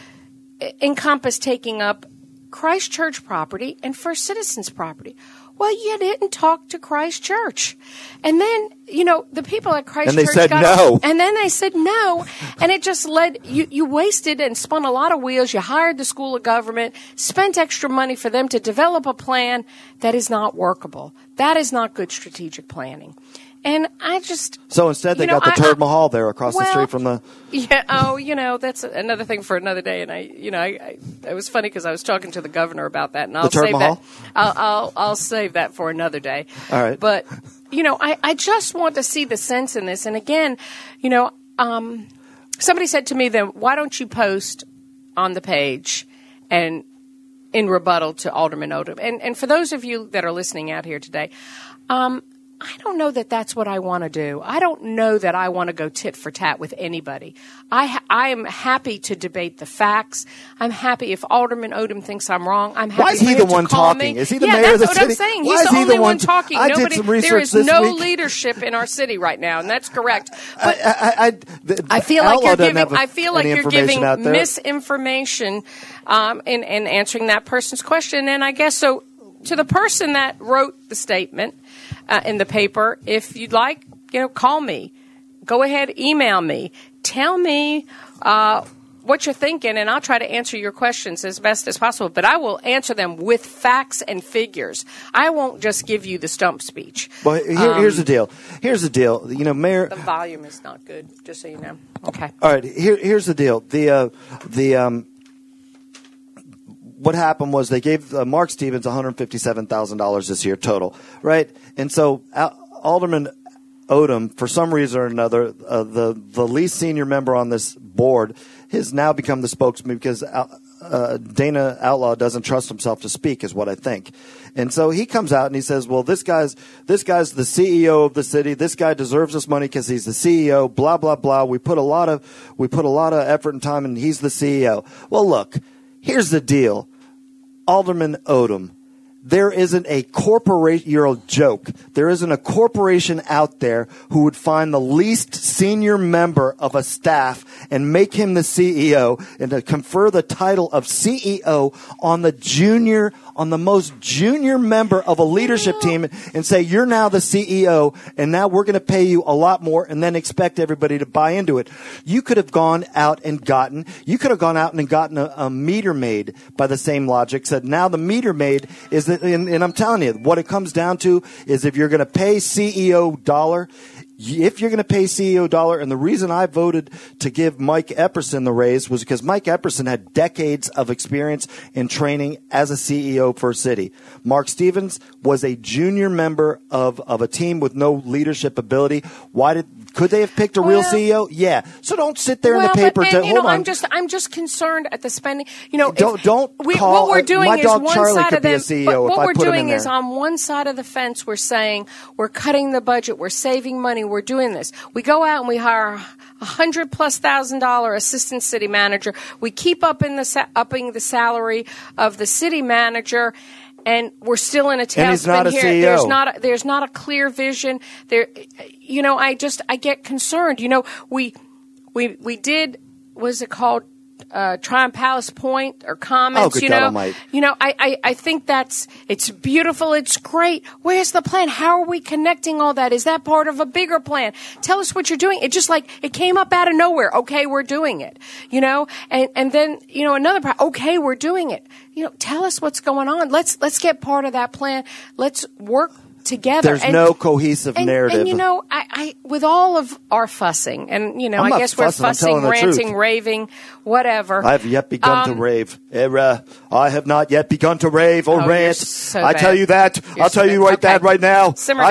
encompass taking up Christchurch property and First Citizens property. Well, you didn't talk to Christchurch. And then, you know, the people at Christchurch got no. And then they said no. And it just led, you wasted and spun a lot of wheels. You hired the School of Government, spent extra money for them to develop a plan that is not workable. That is not good strategic planning. And I just... So instead they got the Taj Mahal there across the street from the... Yeah, oh, you know, that's another thing for another day. And I it was funny because I was talking to the governor about that. And I'll save that. I'll save that for another day. All right. But, you know, I just want to see the sense in this. And again, you know, somebody said to me then, why don't you post on the page and in rebuttal to Alderman Odom? And for those of you that are listening out here today, I don't know that that's what I want to do. I don't know that I want to go tit for tat with anybody. I am happy to debate the facts. I'm happy if Alderman Odom thinks I'm wrong. I'm happy. Why is he the one talking? Is he the mayor of the city? Yeah, that's what I'm saying. He's the only one talking. There is no leadership in our city right now, and that's correct. But I feel like you're giving misinformation in answering that person's question. And I guess so. To the person that wrote the statement in the paper, if you'd like, call me. Go ahead, email me. Tell me what you're thinking, and I'll try to answer your questions as best as possible. But I will answer them with facts and figures. I won't just give you the stump speech. Well, here's the deal. Mayor. The volume is not good, just so you know. Okay. All right. Here's the deal. What happened was they gave Mark Stevens $157,000 this year total, right? And so Alderman Odom, for some reason or another, the least senior member on this board, has now become the spokesman because Dana Outlaw doesn't trust himself to speak, is what I think. And so he comes out and he says, well, this guy's the CEO of the city. This guy deserves this money because he's the CEO, blah, blah, blah. We put a lot of effort and time, and he's the CEO. Well, look, here's the deal. Alderman Odom, there isn't a corporation. You're a joke. There isn't a corporation out there who would find the least senior member of a staff and make him the CEO and to confer the title of CEO on the most junior member of a leadership team and say, you're now the CEO, and now we're going to pay you a lot more, and then expect everybody to buy into it. You could have gone out and gotten a meter maid by the same logic. Said, now the meter maid is that, and I'm telling you, what it comes down to is if you're going to pay CEO dollar, and the reason I voted to give Mike Epperson the raise was because Mike Epperson had decades of experience and training as a CEO for a city. Mark Stevens was a junior member of a team with no leadership ability. Could they have picked a real CEO? Yeah. So don't sit there in the paper. Hold on. I'm just concerned at the spending. What we're doing is on one side of the fence, we're saying we're cutting the budget, we're saving money, we're doing this. We go out and we hire $100,000+ assistant city manager. We keep upping the salary of the city manager. And we're still in a tailspin here. CEO. There's not a clear vision. There, I get concerned. We did. Was it called Tryon Palace Point or Commons? I think it's beautiful. It's great. Where's the plan? How are we connecting all that? Is that part of a bigger plan? Tell us what you're doing. It just it came up out of nowhere. Okay, we're doing it. And then another part. Okay, we're doing it. Tell us what's going on. Let's get part of that plan. Let's work together. There's no cohesive narrative. And I with all of our fussing, and I guess we're fussing, ranting, raving, whatever. I have not yet begun to rave or rant. So I tell you that. I'll tell you that right now. Simmer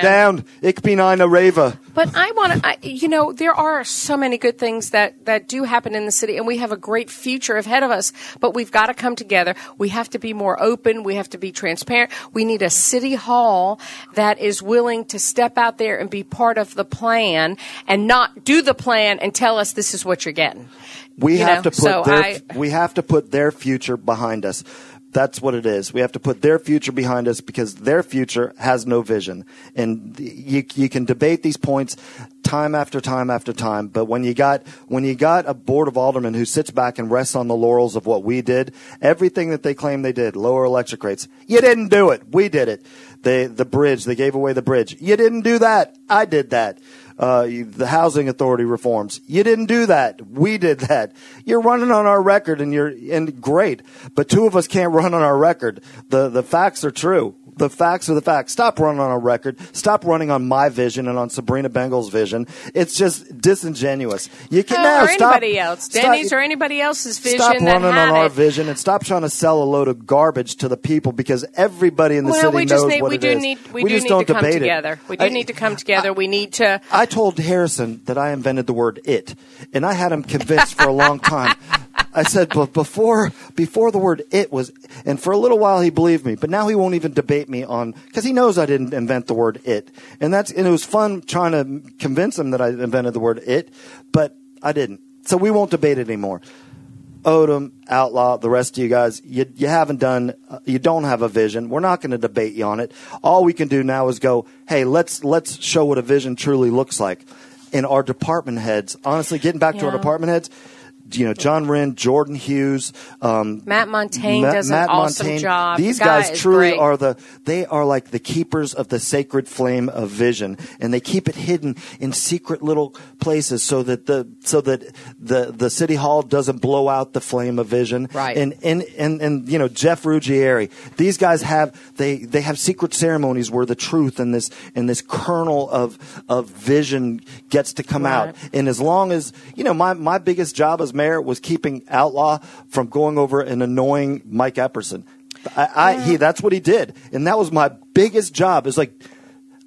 down. Ich bin eine Raver. But I want to, there are so many good things that do happen in the city, and we have a great future ahead of us, but we've got to come together. We have to be more open. We have to be transparent. We need a city hall that is willing to step out there and be part of the plan and not do the plan and tell us this is what you're getting. We have to put their future behind us. That's what it is. We have to put their future behind us because their future has no vision. And you can debate these points time after time after time, but when you got a board of aldermen who sits back and rests on the laurels of what we did, everything that they claim they did, lower electric rates, you didn't do it. We did it. The bridge, they gave away the bridge. You didn't do that. I did that. The housing authority reforms. You didn't do that. We did that. You're running on our record, and great. But two of us can't run on our record. The facts are true. The facts are the facts. Stop running on our record. Stop running on my vision and on Sabrina Bengle's vision. It's just disingenuous. You can Denny's or anybody else's vision. Stop running on our vision and stop trying to sell a load of garbage to the people because everybody in the city knows what it is. We do need to come together. We need to. I told Harrison that I invented the word "it," and I had him convinced for a long time. I said, but before the word it was, and for a little while he believed me, but now he won't even debate me on, because he knows I didn't invent the word it. And it was fun trying to convince him that I invented the word it, but I didn't. So we won't debate it anymore. Odom, Outlaw, the rest of you guys, you haven't done, you don't have a vision. We're not going to debate you on it. All we can do now is go, hey, let's show what a vision truly looks like. And our department heads, honestly, getting back to our department heads, you know, John Wren, Jordan Hughes, Matt Montanye does an awesome job. These guys truly are they are like the keepers of the sacred flame of vision, and they keep it hidden in secret little places so that the city hall doesn't blow out the flame of vision. Right. And you know, Jeff Ruggieri, these guys have they have secret ceremonies where the truth and this kernel of vision gets to come out. And as long as, you know, my biggest job as mayor was keeping Outlaw from going over and annoying Mike Epperson. That's what he did, and that was my biggest job. It's like,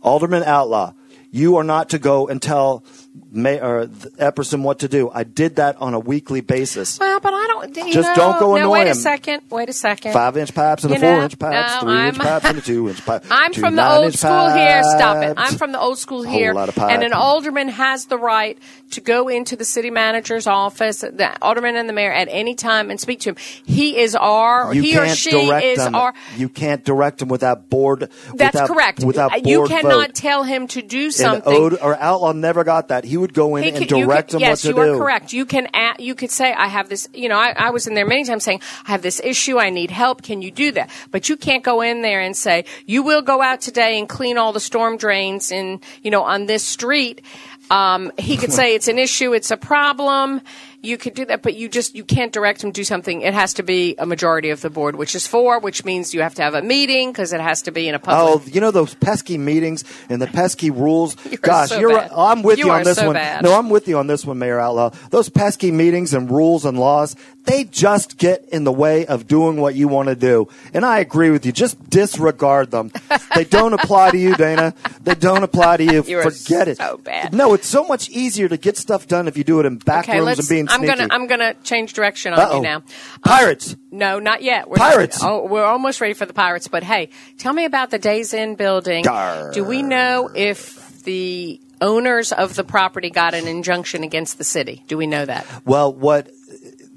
Alderman Outlaw, you are not to go and tell Mayor Epperson what to do. I did that on a weekly basis. Well, but I don't. Don't go annoy him. Wait a second. 5-inch pipes and the 4-inch pipes, 3-inch pipes and the 2-inch pipes. I'm from the old school here. Stop it. I'm from the old school here. And an alderman has the right to go into the city manager's office, the alderman and the mayor, at any time and speak to him. He or she is our. You can't direct him without board. That's correct. Without board you cannot vote. Tell him to do something. And Outlaw never got that. He would go in and direct them what to do. Yes, you are correct. You could say, I have this, you know, I was in there many times saying, I have this issue, I need help, can you do that? But you can't go in there and say, you will go out today and clean all the storm drains in, you know, on this street. He could say, it's an issue, it's a problem. You could do that, but you can't direct him to do something. It has to be a majority of the board, which is 4, which means you have to have a meeting because it has to be in a public. Oh, you know those pesky meetings and the pesky rules. Gosh, I'm with you on this one. No, I'm with you on this one, Mayor Outlaw. Those pesky meetings and rules and laws, they just get in the way of doing what you want to do. And I agree with you. Just disregard them. They don't apply to you, Dana. They don't apply to you. Forget it. So bad. No, it's so much easier to get stuff done if you do it in back rooms and being. I'm gonna change direction on you now. Pirates. No, not yet. We're almost ready for the Pirates. But hey, tell me about the Days Inn building. Do we know if the owners of the property got an injunction against the city? Do we know that? Well,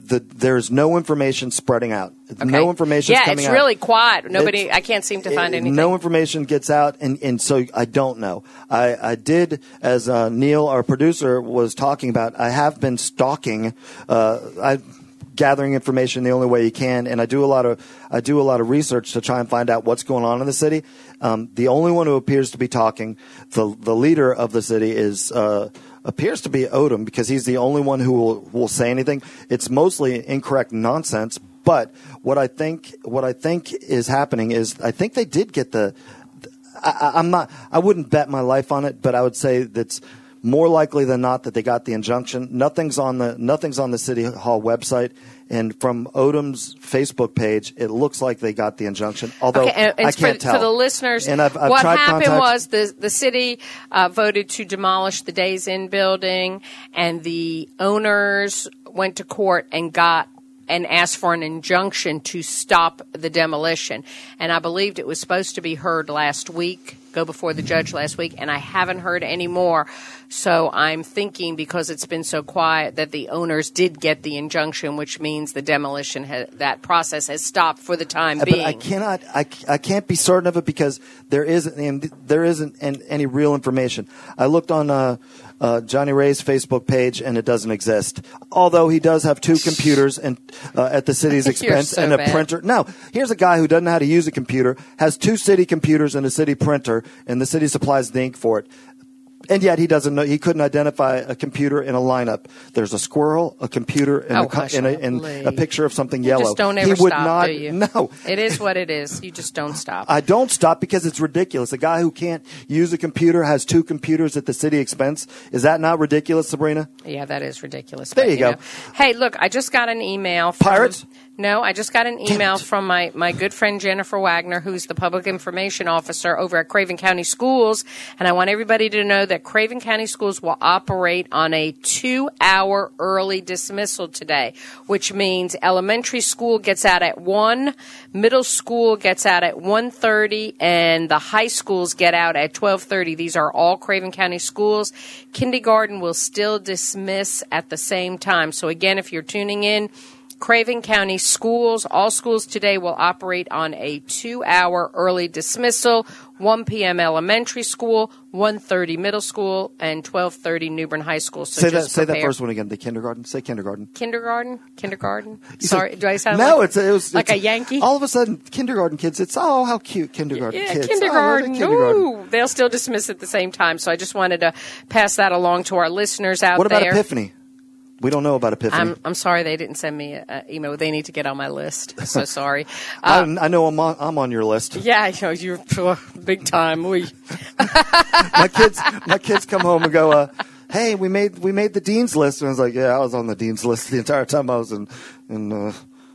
there's no information spreading out. Okay. No information coming out. Yeah, it's really quiet. I can't seem to find anything. No information gets out, and so I don't know. I did, as Neil, our producer, was talking about, I have been stalking, gathering information the only way you can, and I do a lot of research to try and find out what's going on in the city. The only one who appears to be talking, the leader of the city is appears to be Odom, because he's the only one who will say anything. It's mostly incorrect nonsense, but what I think is happening is I think they did get I wouldn't bet my life on it, but I would say that's more likely than not that they got the injunction. Nothing's on the City Hall website. And from Odom's Facebook page, it looks like they got the injunction, although I can't tell. For the listeners, and I've what happened was the city voted to demolish the Days Inn building, and the owners went to court and asked for an injunction to stop the demolition. And I believed it was supposed to be heard last week, go before the judge last week, and I haven't heard any more. So I'm thinking, because it's been so quiet, that the owners did get the injunction, which means the demolition, that process has stopped for the time being. But I can't be certain of it, because there isn't any real information. I looked on Johnny Ray's Facebook page, and it doesn't exist. Although he does have 2 computers and at the city's expense and a printer. Now, here's a guy who doesn't know how to use a computer, has 2 city computers and a city printer, and the city supplies the ink for it. And yet he doesn't know. He couldn't identify a computer in a lineup. There's a squirrel, a computer, and a picture of something yellow. You just don't ever stop, do you? No. It is what it is. You just don't stop. I don't stop because it's ridiculous. A guy who can't use a computer has 2 computers at the city expense. Is that not ridiculous, Sabrina? Yeah, that is ridiculous. There you go. Know. Hey, look, I just got an email from Pirates. No, I just got an email from my good friend Jennifer Wagner, who's the public information officer over at Craven County Schools, and I want everybody to know that Craven County Schools will operate on a 2-hour early dismissal today, which means elementary school gets out at 1, middle school gets out at 1:30, and the high schools get out at 12:30. These are all Craven County schools. Kindergarten will still dismiss at the same time. So again, if you're tuning in, Craven County Schools, all schools today will operate on a 2-hour early dismissal, 1 p.m. elementary school, 1:30 middle school, and 12:30 Newbern High School. So say that first one again, the kindergarten. Say kindergarten. Kindergarten. Sorry, do I sound like a Yankee? All of a sudden, kindergarten kids, it's, oh, how cute, kindergarten kids. Kindergarten. Oh, kindergarten. Ooh, they'll still dismiss at the same time, so I just wanted to pass that along to our listeners out there. What about Epiphany? We don't know about Epiphany. I'm sorry they didn't send me an email. They need to get on my list. So sorry. I know I'm on your list. Yeah, I know you're big time. My kids come home and go, "Hey, we made the dean's list." And I was like, "Yeah, I was on the dean's list the entire time I was in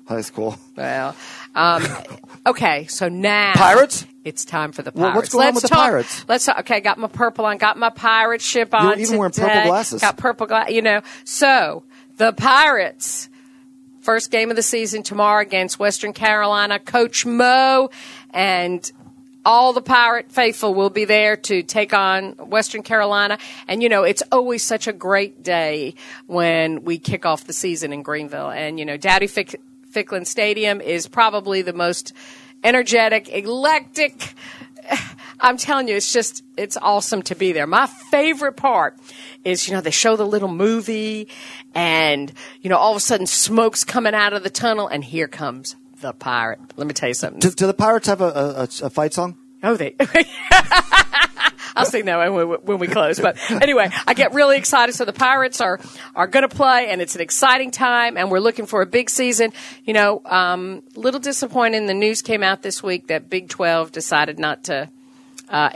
high school." Well, okay. So now Pirates. It's time for the Pirates. Well, what's going on with the Pirates? Let's talk. Okay, got my purple on. Got my pirate ship on. You're even wearing purple glasses. Got purple glasses. You know, so the Pirates, first game of the season tomorrow against Western Carolina. Coach Mo and all the Pirate faithful will be there to take on Western Carolina. And, you know, it's always such a great day when we kick off the season in Greenville. And, you know, Dowdy Ficklin Stadium is probably the most energetic, eclectic. I'm telling you, it's awesome to be there. My favorite part is, you know, they show the little movie and, you know, all of a sudden smoke's coming out of the tunnel and here comes the pirate. Let me tell you something. Do the Pirates have a fight song? Oh, they. I'll sing that when we close. But anyway, I get really excited. So the Pirates are going to play, and it's an exciting time, and we're looking for a big season. You know, little disappointing. The news came out this week that Big 12 decided not to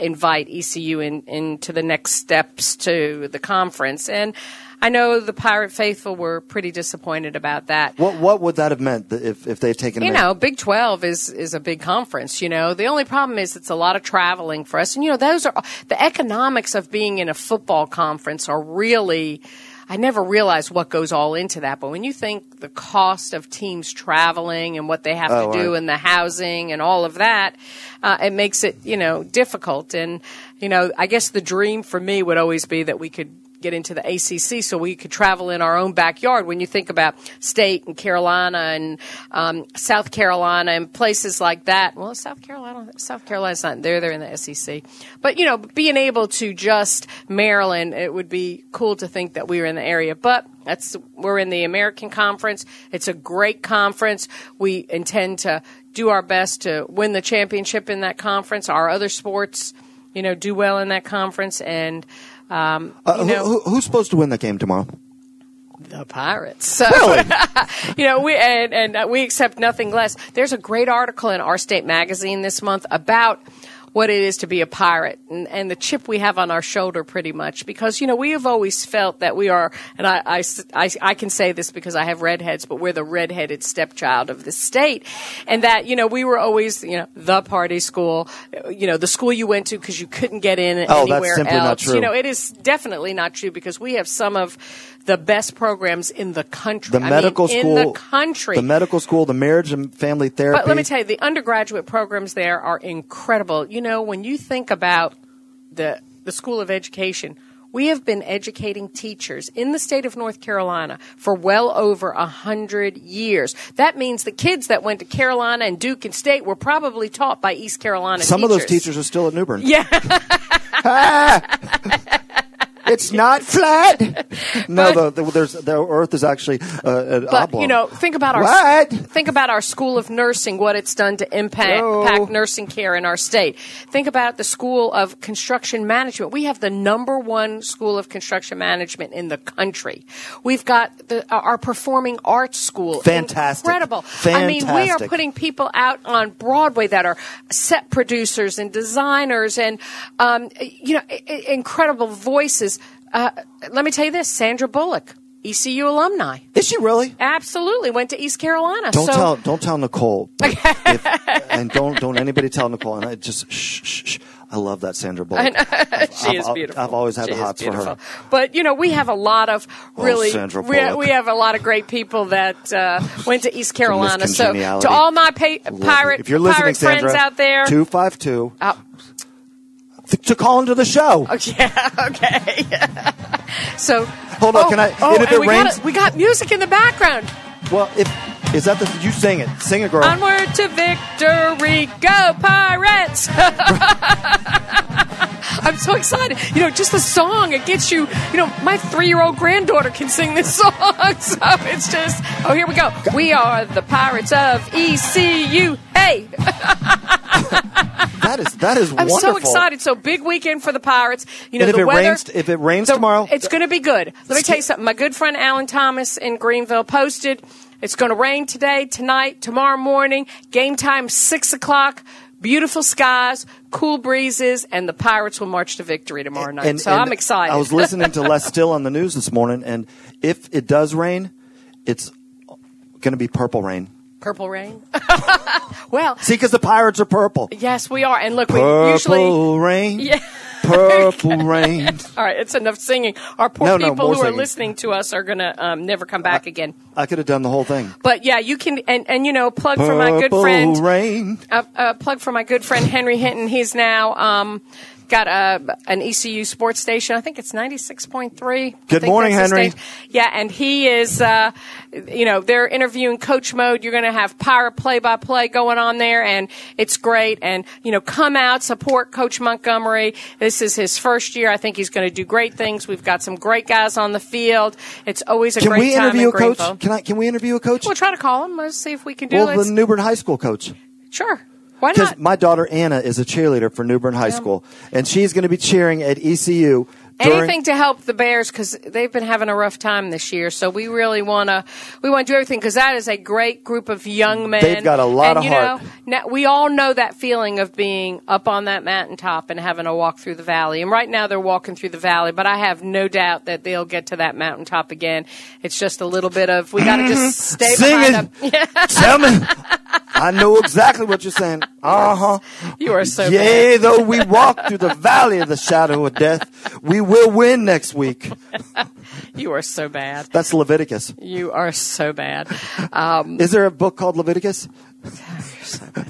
invite ECU into the next steps to the conference. And I know the Pirate faithful were pretty disappointed about that. What would that have meant if they had taken it? You know, Big 12 is a big conference, you know. The only problem is it's a lot of traveling for us. And, you know, those are the economics of being in a football conference are really – I never realized what goes all into that. But when you think the cost of teams traveling and what they have to do and the housing and all of that, it makes it, you know, difficult. And, you know, I guess the dream for me would always be that we could – get into the ACC so we could travel in our own backyard. When you think about State and Carolina and South Carolina and places like that, well, South Carolina's not there. They're in the SEC. But, you know, being able to just Maryland, it would be cool to think that we were in the area. But we're in the American Conference. It's a great conference. We intend to do our best to win the championship in that conference. Our other sports, you know, do well in that conference. And who's supposed to win that game tomorrow? The Pirates. So, really? You know, we accept nothing less. There's a great article in Our State Magazine this month about what it is to be a pirate and the chip we have on our shoulder pretty much because, you know, we have always felt that we are, and I can say this because I have redheads, but we're the redheaded stepchild of the state and that, you know, we were always, you know, the party school, you know, the school you went to because you couldn't get in anywhere that's simply else. Not true. You know, it is definitely not true because we have some of the best programs in the country. The medical school, the marriage and family therapy. But let me tell you, the undergraduate programs there are incredible. You know, when you think about the School of Education, we have been educating teachers in the state of North Carolina for well over 100 years. That means the kids that went to Carolina and Duke and State were probably taught by East Carolina teachers. Some of those teachers are still at Newbern. Yeah. It's not flat. No, the Earth is actually an oblong. You know, think about our School of Nursing, what it's done to impact nursing care in our state. Think about the School of Construction Management. We have the number one School of Construction Management in the country. We've got our Performing Arts School. Fantastic. Incredible. Fantastic. I mean, we are putting people out on Broadway that are set producers and designers and, you know, incredible voices. Let me tell you this, Sandra Bullock, ECU alumni. Is she really? Absolutely. Went to East Carolina. Don't tell Nicole. And don't anybody tell Nicole. And I just shh. I love that Sandra Bullock. I know. She is beautiful. I've always had hots for her. But, you know, we have a lot of really, we have a lot of great people that went to East Carolina. So to all my pirate friends out there. 252. To call into the show. Oh, yeah, okay. So hold on, can I? Oh, if it rains, we got music in the background. Well, is that the you sing it? Sing it, girl. Onward to victory, go Pirates! I'm so excited. You know, just the song, it gets you. You know, my 3-year-old granddaughter can sing this song, so it's just. Oh, here we go. We are the Pirates of ECU. Hey. That is wonderful. I'm so excited. So big weekend for the Pirates. You know, and if it rains tomorrow, it's going to be good. Let me tell you something. My good friend Alan Thomas in Greenville posted, it's going to rain today, tonight, tomorrow morning. Game time, 6 o'clock. Beautiful skies, cool breezes, and the Pirates will march to victory tomorrow night. So I'm excited. I was listening to Les Still on the news this morning, and if it does rain, it's going to be purple rain. Purple rain? Well, see, because the Pirates are purple. Yes, we are. And look, we usually... Purple rain. Yeah. Purple rain. All right, it's enough singing. Our poor people who are listening to us are going to never come back again. I could have done the whole thing. But, yeah, you can... And you know, plug for my good friend... Purple rain. Plug for my good friend Henry Hinton. He's now... got an ECU sports station. I think it's 96.3. Good morning, Henry. Yeah, and he is, you know, they're interviewing Coach Mode. You're going to have Pirate play-by-play going on there, and it's great. And, you know, come out, support Coach Montgomery. This is his first year. I think he's going to do great things. We've got some great guys on the field. It's always a great time in Greenville. Can we interview a coach? Can we interview a coach? We'll try to call him. Let's see if we can do it. Well, the Newbern High School coach. Sure. Why not? Because my daughter Anna is a cheerleader for Newbern High School, and she's going to be cheering at ECU. Anything to help the Bears, because they've been having a rough time this year. So we really want to do everything, because that is a great group of young men. They've got a lot of heart. Now, we all know that feeling of being up on that mountaintop and having to walk through the valley. And right now they're walking through the valley, but I have no doubt that they'll get to that mountaintop again. It's just a little bit of, we got to just stay behind them. Tell me. I know exactly what you're saying. Uh-huh. You are so Yea, though we walk through the valley of the shadow of death, we will win next week. You are so bad. That's Leviticus. You are so bad. Is there a book called Leviticus? You're so bad.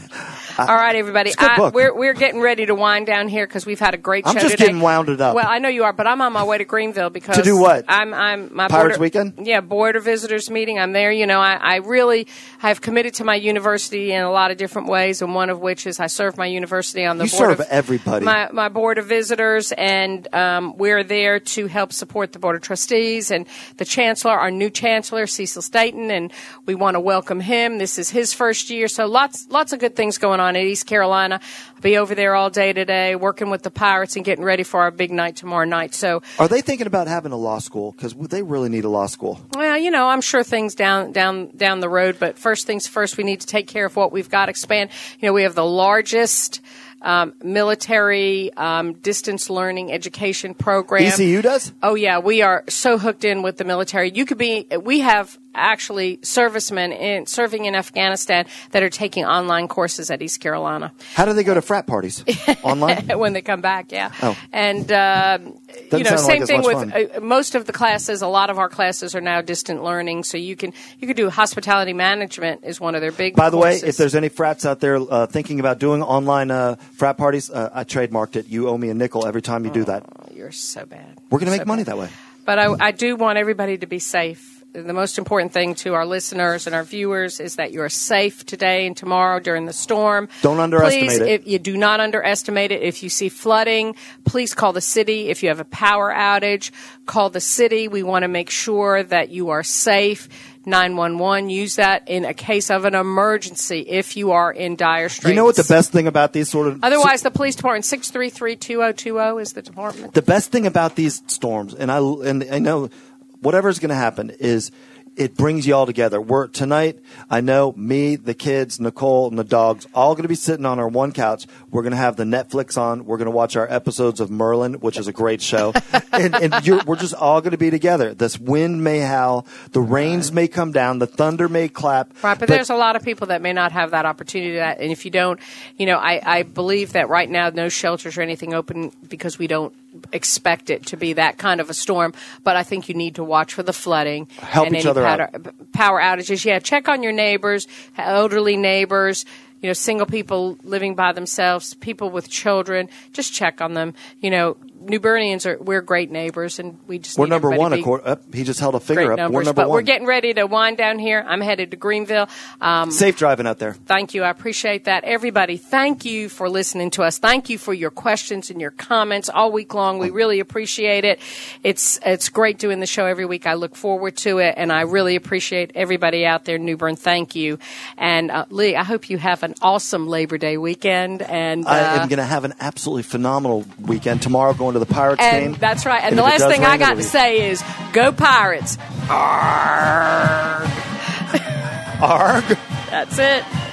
All right, everybody. We're getting ready to wind down here because we've had a great show today. I'm just getting wounded up. Well, I know you are, but I'm on my way to Greenville because to do what? I'm my Pirates weekend. Yeah, Board of Visitors meeting. I'm there. You know, I really have committed to my university in a lot of different ways, and one of which is I serve my university on the board. You serve everybody. My Board of Visitors, and we're there to help support the Board of Trustees and the Chancellor, our new Chancellor Cecil Staten, and we want to welcome him. This is his first year, so lots of good things going on at East Carolina. I'll be over there all day today working with the Pirates and getting ready for our big night tomorrow night. So, are they thinking about having a law school? Because they really need a law school. Well, you know, I'm sure things down the road, but first things first, we need to take care of what we've got, expand. You know, we have the largest military distance learning education program. ECU does? Oh, yeah. We are so hooked in with the military. We have actually servicemen serving in Afghanistan that are taking online courses at East Carolina. How do they go to frat parties? Online? When they come back, yeah. Oh. And, you know, same thing with most of the classes. A lot of our classes are now distant learning, so you can do hospitality management is one of their big By the courses. Way, if there's any frats out there thinking about doing online frat parties, I trademarked it. You owe me a nickel every time you do that. You're so bad. We're going to make money that way. But I do want everybody to be safe. The most important thing to our listeners and our viewers is that you are safe today and tomorrow during the storm. Don't underestimate it. Please, if you do not underestimate it. If you see flooding, please call the city. If you have a power outage, call the city. We want to make sure that you are safe. 911, use that in a case of an emergency if you are in dire straits. You know what the best thing about these sort of... Otherwise, the police department, 633-2020 is the department. The best thing about these storms, and I know... Whatever's going to happen is it brings you all together. We're tonight, I know me, the kids, Nicole, and the dogs all going to be sitting on our one couch. We're going to have the Netflix on. We're going to watch our episodes of Merlin, which is a great show. We're just all going to be together. This wind may howl. The rains may come down. The thunder may clap. Right, but there's a lot of people that may not have that opportunity. And if you don't, you know, I believe that right now no shelters or anything open because we don't expect it to be that kind of a storm, but I think you need to watch for the flooding. Help each other out. Power outages. Yeah, check on your neighbors, elderly neighbors, you know, single people living by themselves, people with children. Just check on them. You know, Newbernians we're great neighbors, and we just we're number one. He just held a finger up. We're number one. We're getting ready to wind down here. I'm headed to Greenville. Safe driving out there. Thank you. I appreciate that, everybody. Thank you for listening to us. Thank you for your questions and your comments all week long. We really appreciate it. It's great doing the show every week. I look forward to it, and I really appreciate everybody out there. Newbern, thank you, and Lee, I hope you have an awesome Labor Day weekend. And I am going to have an absolutely phenomenal weekend tomorrow. Going to the Pirates game. That's right. And the last thing I got to say is, go Pirates. Arg. Arg. That's it.